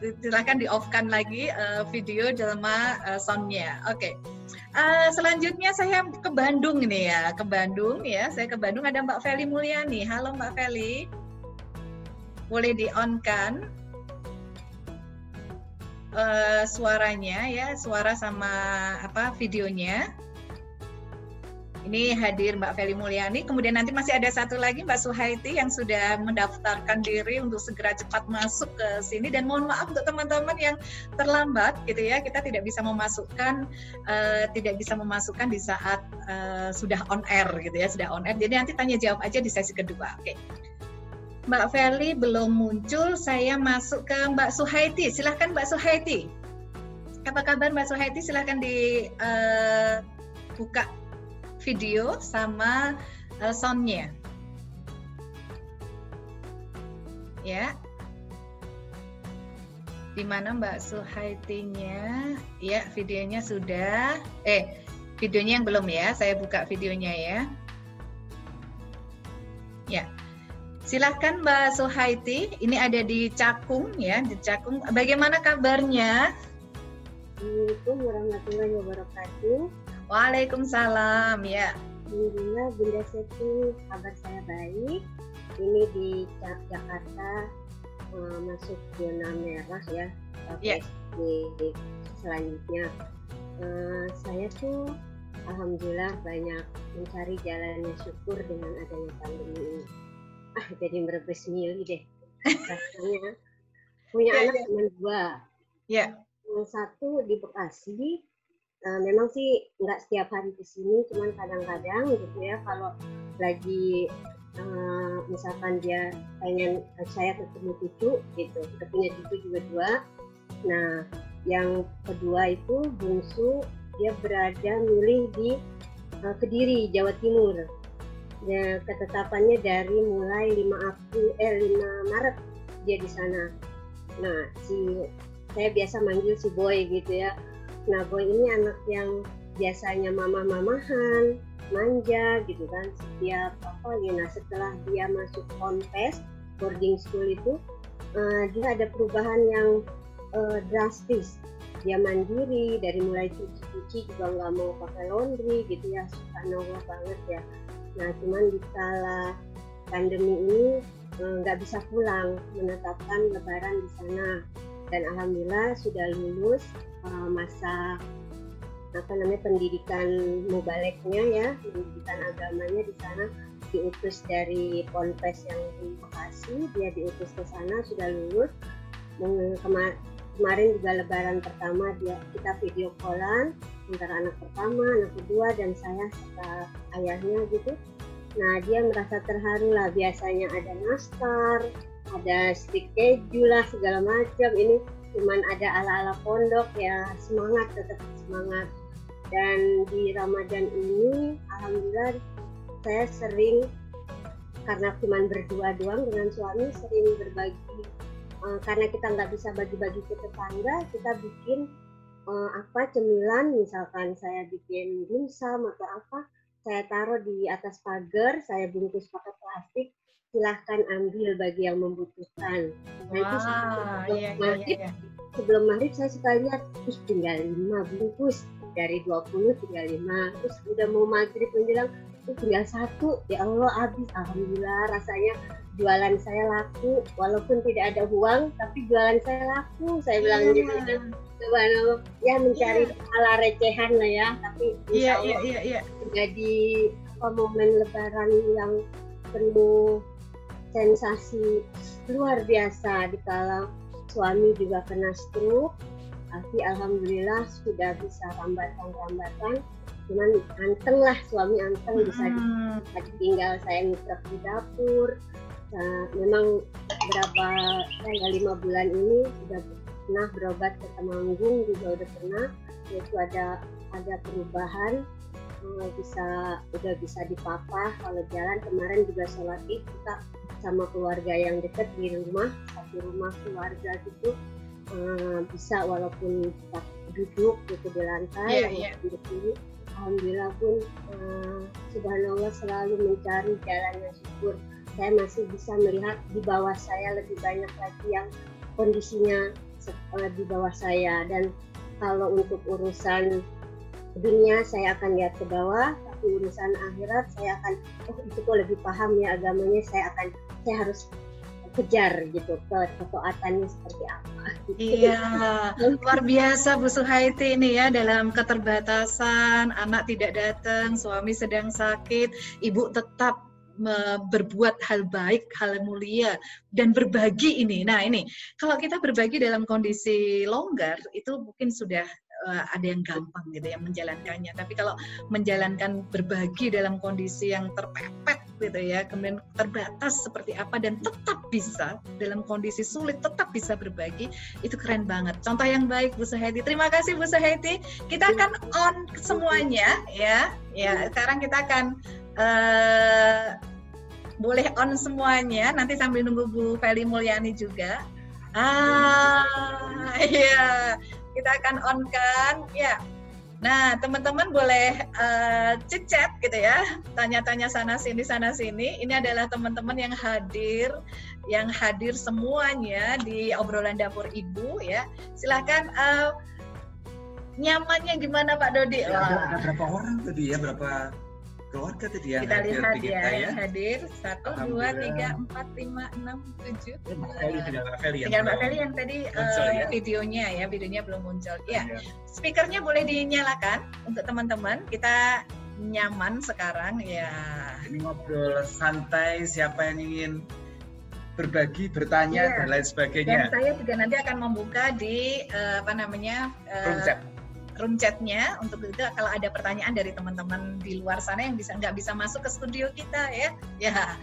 silakan di-off-kan lagi video jelma soundnya. Oke. Selanjutnya saya ke Bandung nih ya, ada Mbak Feli Mulyani. Halo Mbak Feli, boleh di-on-kan suaranya ya, suara sama apa videonya. Ini hadir Mbak Feli Mulyani, kemudian nanti masih ada satu lagi Mbak Suhaiti yang sudah mendaftarkan diri untuk segera cepat masuk ke sini, dan mohon maaf untuk teman-teman yang terlambat gitu ya, kita tidak bisa memasukkan di saat sudah on air gitu ya, jadi nanti tanya jawab aja di sesi kedua. Oke. Mbak Feli belum muncul, saya masuk ke Mbak Suhaiti. Silahkan Mbak Suhaiti, apa kabar Mbak Suhaiti? Silahkan dibuka video sama soundnya ya. Dimana Mbak Suhaitinya ya, videonya sudah, videonya yang belum ya, saya buka videonya ya. Ya, silahkan Mbak Suhaiti, ini ada di Cakung ya, di Cakung. Bagaimana kabarnya? Assalamualaikum warahmatullahi wabarakatuh. Waalaikumsalam ya. Alhamdulillah Bunda Siti, kabar saya baik. Ini di Jakarta masuk zona merah ya. Yes. Di selanjutnya saya tuh alhamdulillah banyak mencari jalan yang syukur dengan adanya pandemi ini. Jadi merebes mili deh. Rasanya punya anak cuma dua. Ya. Yang satu di Bekasi. Memang sih nggak setiap hari kesini, cuman kadang-kadang gitu ya, kalau lagi misalkan dia pengen saya ketemu cucu gitu, kita punya cucu juga dua. Nah yang kedua itu bungsu, dia berada milih di Kediri, Jawa Timur. Nah, ketetapannya dari mulai 5 Maret dia di sana. Nah saya biasa manggil si Boy gitu ya. Nah, Boy ini anak yang biasanya mama-mamahan, manja gitu kan, setiap apa ya. Nah, setelah dia masuk kontes boarding school itu, dia ada perubahan yang drastis. Dia mandiri, dari mulai cuci-cuci juga nggak mau pakai laundry gitu ya, suka nongol banget ya. Nah, cuman di kala pandemi ini nggak bisa pulang, menetapkan lebaran di sana. Dan alhamdulillah sudah lulus masa pendidikan mubaleknya ya, pendidikan agamanya di sana, diutus dari ponpes yang di Bekasi, dia diutus ke sana, sudah lulus. Kemarin juga lebaran pertama kita video callan antara anak pertama, anak kedua, dan saya serta ayahnya gitu. Nah dia merasa terharu lah, biasanya ada nastar, ada stick keju lah segala macam, ini cuman ada ala-ala pondok ya. Semangat, tetap semangat. Dan di Ramadan ini alhamdulillah saya sering, karena cuman berdua doang dengan suami, sering berbagi karena kita nggak bisa bagi-bagi ke tetangga, kita bikin cemilan. Misalkan saya bikin dimsum atau apa, saya taruh di atas pagar, saya bungkus pakai plastik, silahkan ambil bagi yang membutuhkan. Nanti sebelum maghrib saya suka lihat, terus tinggal 5 bungkus dari 20, tinggal 5. Terus udah mau maghrib menjelang, tinggal 1. Ya Allah, habis. Alhamdulillah rasanya jualan saya laku, walaupun tidak ada uang, tapi jualan saya laku. Saya bilang gitu ya, mencari ala recehan lah ya, tapi insya Allah menjadi momen lebaran yang penuh sensasi luar biasa. Dikala suami juga kena stroke, tapi alhamdulillah sudah bisa rambatan. Cuman anteng lah, suami anteng, bisa ditinggal saya ngutrek di dapur. Nah, memang berapa 5 bulan ini sudah pernah berobat ke Temanggung, juga udah pernah, yaitu ada perubahan. Udah bisa dipapah kalau jalan. Kemarin juga sholat id kita sama keluarga yang dekat di rumah, satu rumah keluarga gitu, bisa walaupun kita duduk gitu di lantai duduk. Alhamdulillah pun subhanallah selalu mencari jalan yang syukur. Saya masih bisa melihat di bawah saya lebih banyak lagi yang kondisinya di bawah saya. Dan kalau untuk urusan dunia saya akan lihat ke bawah, tapi urusan akhirat saya akan itu kok lebih paham ya agamanya, saya harus kejar gitu ketaatannya seperti apa. Gitu. Iya, luar biasa Bu Suhaiti ini ya, dalam keterbatasan, anak tidak datang, suami sedang sakit, ibu tetap berbuat hal baik, hal mulia, dan berbagi ini. Nah ini, kalau kita berbagi dalam kondisi longgar, itu mungkin sudah ada yang gampang gitu yang menjalankannya. Tapi kalau menjalankan berbagi dalam kondisi yang terpepet gitu ya, kemudian terbatas seperti apa, dan tetap bisa dalam kondisi sulit, tetap bisa berbagi, itu keren banget. Contoh yang baik Bu Suhaiti. Terima kasih Bu Suhaiti. Kita akan on semuanya ya. Ya, sekarang kita akan boleh on semuanya, nanti sambil nunggu Bu Feli Mulyani juga. Iya, kita akan on kan, ya. Nah, teman-teman boleh chat gitu ya, tanya-tanya sana-sini. Ini adalah teman-teman yang hadir semuanya di obrolan dapur ibu ya. Silahkan. Nyamannya gimana Pak Dodi? Ya, ada berapa orang tadi ya, berapa keluarga tadi yang kita lihat ya, yang hadir 1, 2, 3, 4, 5, 6, 7. Tinggal Mbak Feli yang tadi ya. Videonya belum muncul. Ya, speakernya boleh dinyalakan untuk teman-teman. Kita nyaman sekarang ya. Ini ngobrol santai. Siapa yang ingin berbagi, bertanya dan lain sebagainya. Dan saya juga nanti akan membuka di room chatnya untuk itu, kalau ada pertanyaan dari teman-teman di luar sana yang bisa nggak bisa masuk ke studio kita ya. Ya,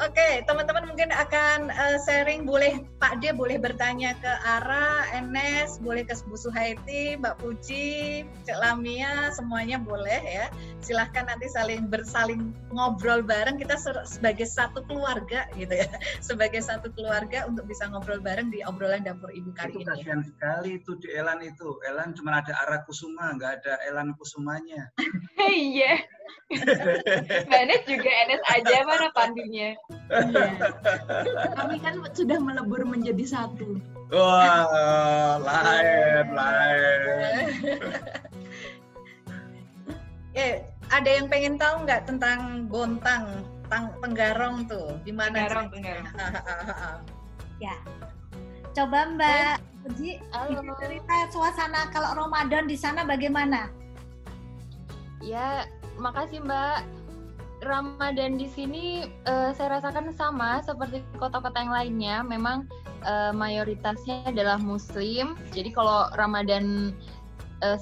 oke, teman-teman mungkin akan sharing, boleh Pak D boleh bertanya ke Ara, Enes, boleh ke Bu Suhaiti, Mbak Puji, Cek Lamia, semuanya boleh ya. Silahkan nanti saling ngobrol bareng, kita sebagai satu keluarga gitu ya, sebagai satu keluarga untuk bisa ngobrol bareng di obrolan dapur ibu kali ini. Itu kasihan sekali itu di Elan itu, Elan cuma ada Ara Kusuma, nggak ada Elan Kusumanya. Iya. Enes juga, Enes aja mana pandunya. Iya. Kami kan sudah melebur menjadi satu. Wah, lain. Ada yang pengen tahu nggak tentang Bontang, Tenggarong tuh? Gimana? Tenggarong. Ya. Coba Mbak Puji cerita suasana kalau Ramadan di sana bagaimana? Ya. Makasih Mbak. Ramadan di sini saya rasakan sama seperti kota-kota yang lainnya. Memang mayoritasnya adalah Muslim. Jadi kalau Ramadan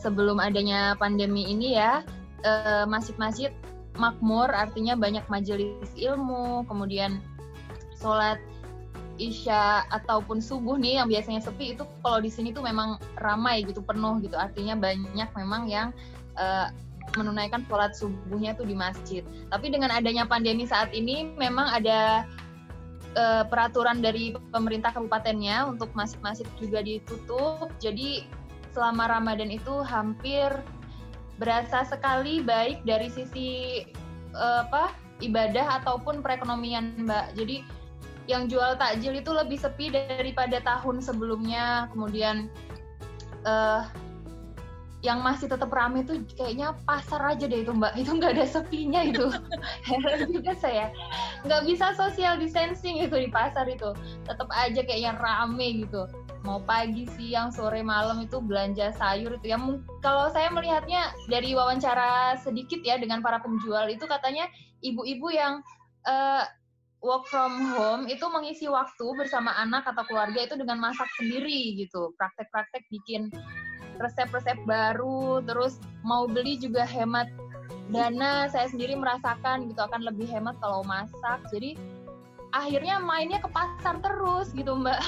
sebelum adanya pandemi ini ya, masjid-masjid makmur, artinya banyak majelis ilmu. Kemudian sholat Isya ataupun subuh nih yang biasanya sepi, itu kalau di sini tuh memang ramai gitu, penuh gitu. Artinya banyak memang yang menunaikan sholat subuhnya tuh di masjid. Tapi dengan adanya pandemi saat ini memang ada peraturan dari pemerintah kabupatennya untuk masjid-masjid juga ditutup. Jadi selama Ramadan itu hampir berasa sekali baik dari sisi ibadah ataupun perekonomian Mbak. Jadi yang jual takjil itu lebih sepi daripada tahun sebelumnya. Kemudian yang masih tetap ramai itu kayaknya pasar aja deh itu Mbak, itu nggak ada sepinya itu. Heran juga saya, nggak bisa social distancing itu di pasar itu, tetap aja kayaknya ramai gitu. Mau pagi, siang, sore, malam itu belanja sayur itu ya. Kalau saya melihatnya dari wawancara sedikit ya dengan para penjual itu, katanya ibu-ibu yang work from home itu mengisi waktu bersama anak atau keluarga itu dengan masak sendiri gitu, praktek-praktek bikin resep-resep baru, terus mau beli juga hemat dana. Saya sendiri merasakan gitu akan lebih hemat kalau masak. Jadi akhirnya mainnya ke pasar terus gitu Mbak.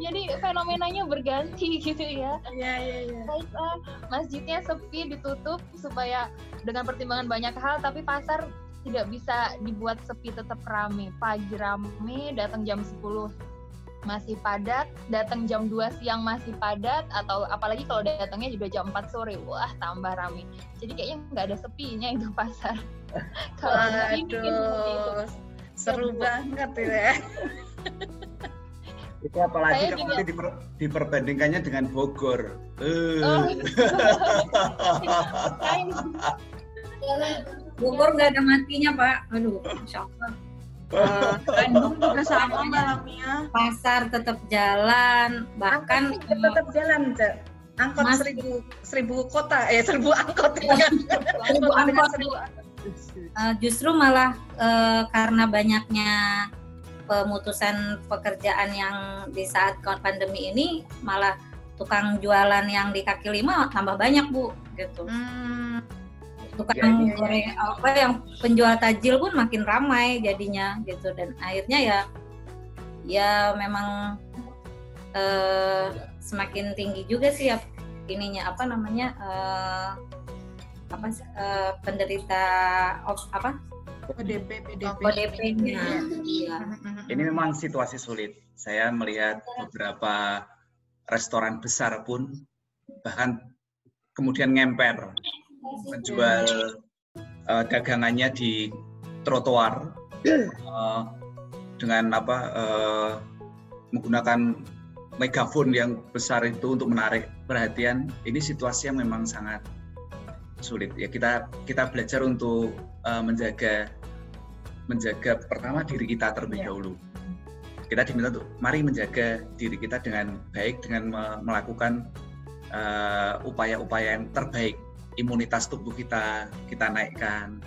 Jadi fenomenanya berganti gitu ya. Iya. Masjidnya sepi ditutup supaya dengan pertimbangan banyak hal, tapi pasar tidak bisa dibuat sepi, tetap rame. Pagi rame, datang jam 10 masih padat, datang jam 2 siang masih padat, atau apalagi kalau datangnya juga jam 4 sore, wah tambah ramai. Jadi kayaknya nggak ada sepinya itu pasar. Waduh, seru banget ya. Itu apalagi kalau nanti diperbandingkannya dengan Bogor. Bogor nggak ada matinya, Pak. Aduh, insya Allah. Bandung juga sama malamnya. Pasar tetap jalan, bahkan angkot tetap jalan, Cak. Angkot mas, seribu angkot. Seribu angkot. Justru malah karena banyaknya pemutusan pekerjaan yang di saat pandemi ini, malah tukang jualan yang di kaki lima tambah banyak, Bu, gitu. Tukang apa yang penjual tajil pun makin ramai jadinya gitu, dan akhirnya ya memang semakin tinggi juga sih ya ininya apa namanya penderita apa ODP-nya. Ya. Ini memang situasi sulit. Saya melihat beberapa restoran besar pun bahkan kemudian ngemper menjual dagangannya di trotoar dengan menggunakan megafon yang besar itu untuk menarik perhatian. Ini situasi yang memang sangat sulit. Ya kita belajar untuk menjaga pertama diri kita terlebih dahulu. Kita diminta untuk mari menjaga diri kita dengan baik dengan melakukan upaya-upaya yang terbaik. Imunitas tubuh kita naikkan,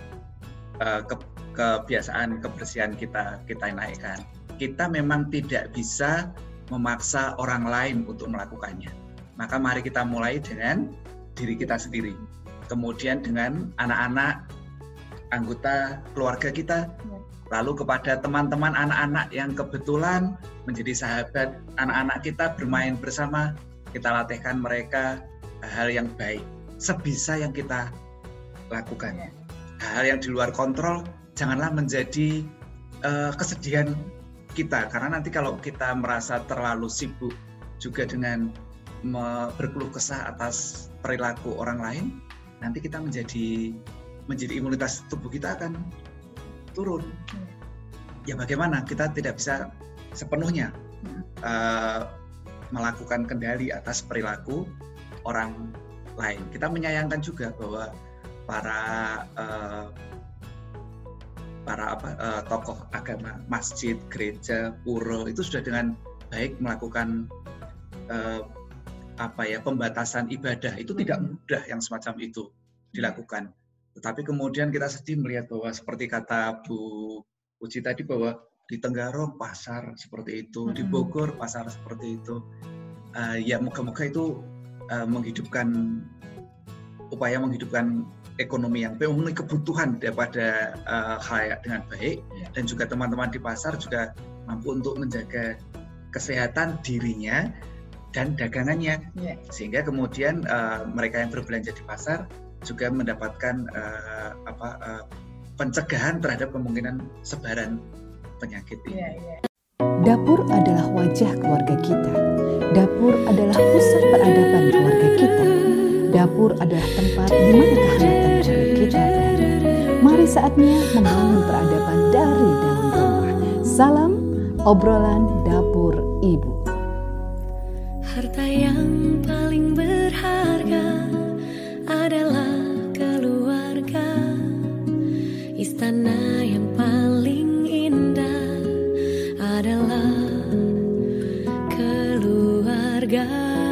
kebiasaan kebersihan kita naikkan. Kita memang tidak bisa memaksa orang lain untuk melakukannya. Maka mari kita mulai dengan diri kita sendiri. Kemudian dengan anak-anak, anggota keluarga kita, lalu kepada teman-teman anak-anak yang kebetulan menjadi sahabat anak-anak kita, bermain bersama, kita latihkan mereka hal yang baik. Sebisa yang kita lakukan. Hal yang di luar kontrol janganlah menjadi kesedihan kita, karena nanti kalau kita merasa terlalu sibuk juga dengan berkeluh kesah atas perilaku orang lain, nanti kita menjadi imunitas tubuh kita akan turun. Ya bagaimana kita tidak bisa sepenuhnya melakukan kendali atas perilaku orang lain. Kita menyayangkan juga bahwa para tokoh agama, masjid, gereja, pura itu sudah dengan baik melakukan pembatasan ibadah. Itu tidak mudah yang semacam itu dilakukan. Tetapi kemudian kita sedih melihat bahwa seperti kata Bu Uci tadi bahwa di Tenggarong pasar seperti itu, di Bogor pasar seperti itu. Ya moga-moga itu menghidupkan ekonomi yang memenuhi kebutuhan daripada khalayak dengan baik, dan juga teman-teman di pasar juga mampu untuk menjaga kesehatan dirinya dan dagangannya, sehingga kemudian mereka yang berbelanja di pasar juga mendapatkan pencegahan terhadap kemungkinan sebaran penyakit ini. Dapur adalah wajah keluarga kita. Dapur adalah pusat peradaban keluarga kita. Dapur adalah tempat di mana kehangatan keluarga kita berada. Mari saatnya membangun peradaban dari dalam rumah. Salam obrolan dapur ibu. Harta yang paling berharga adalah keluarga. Istana yang paling adalah keluarga.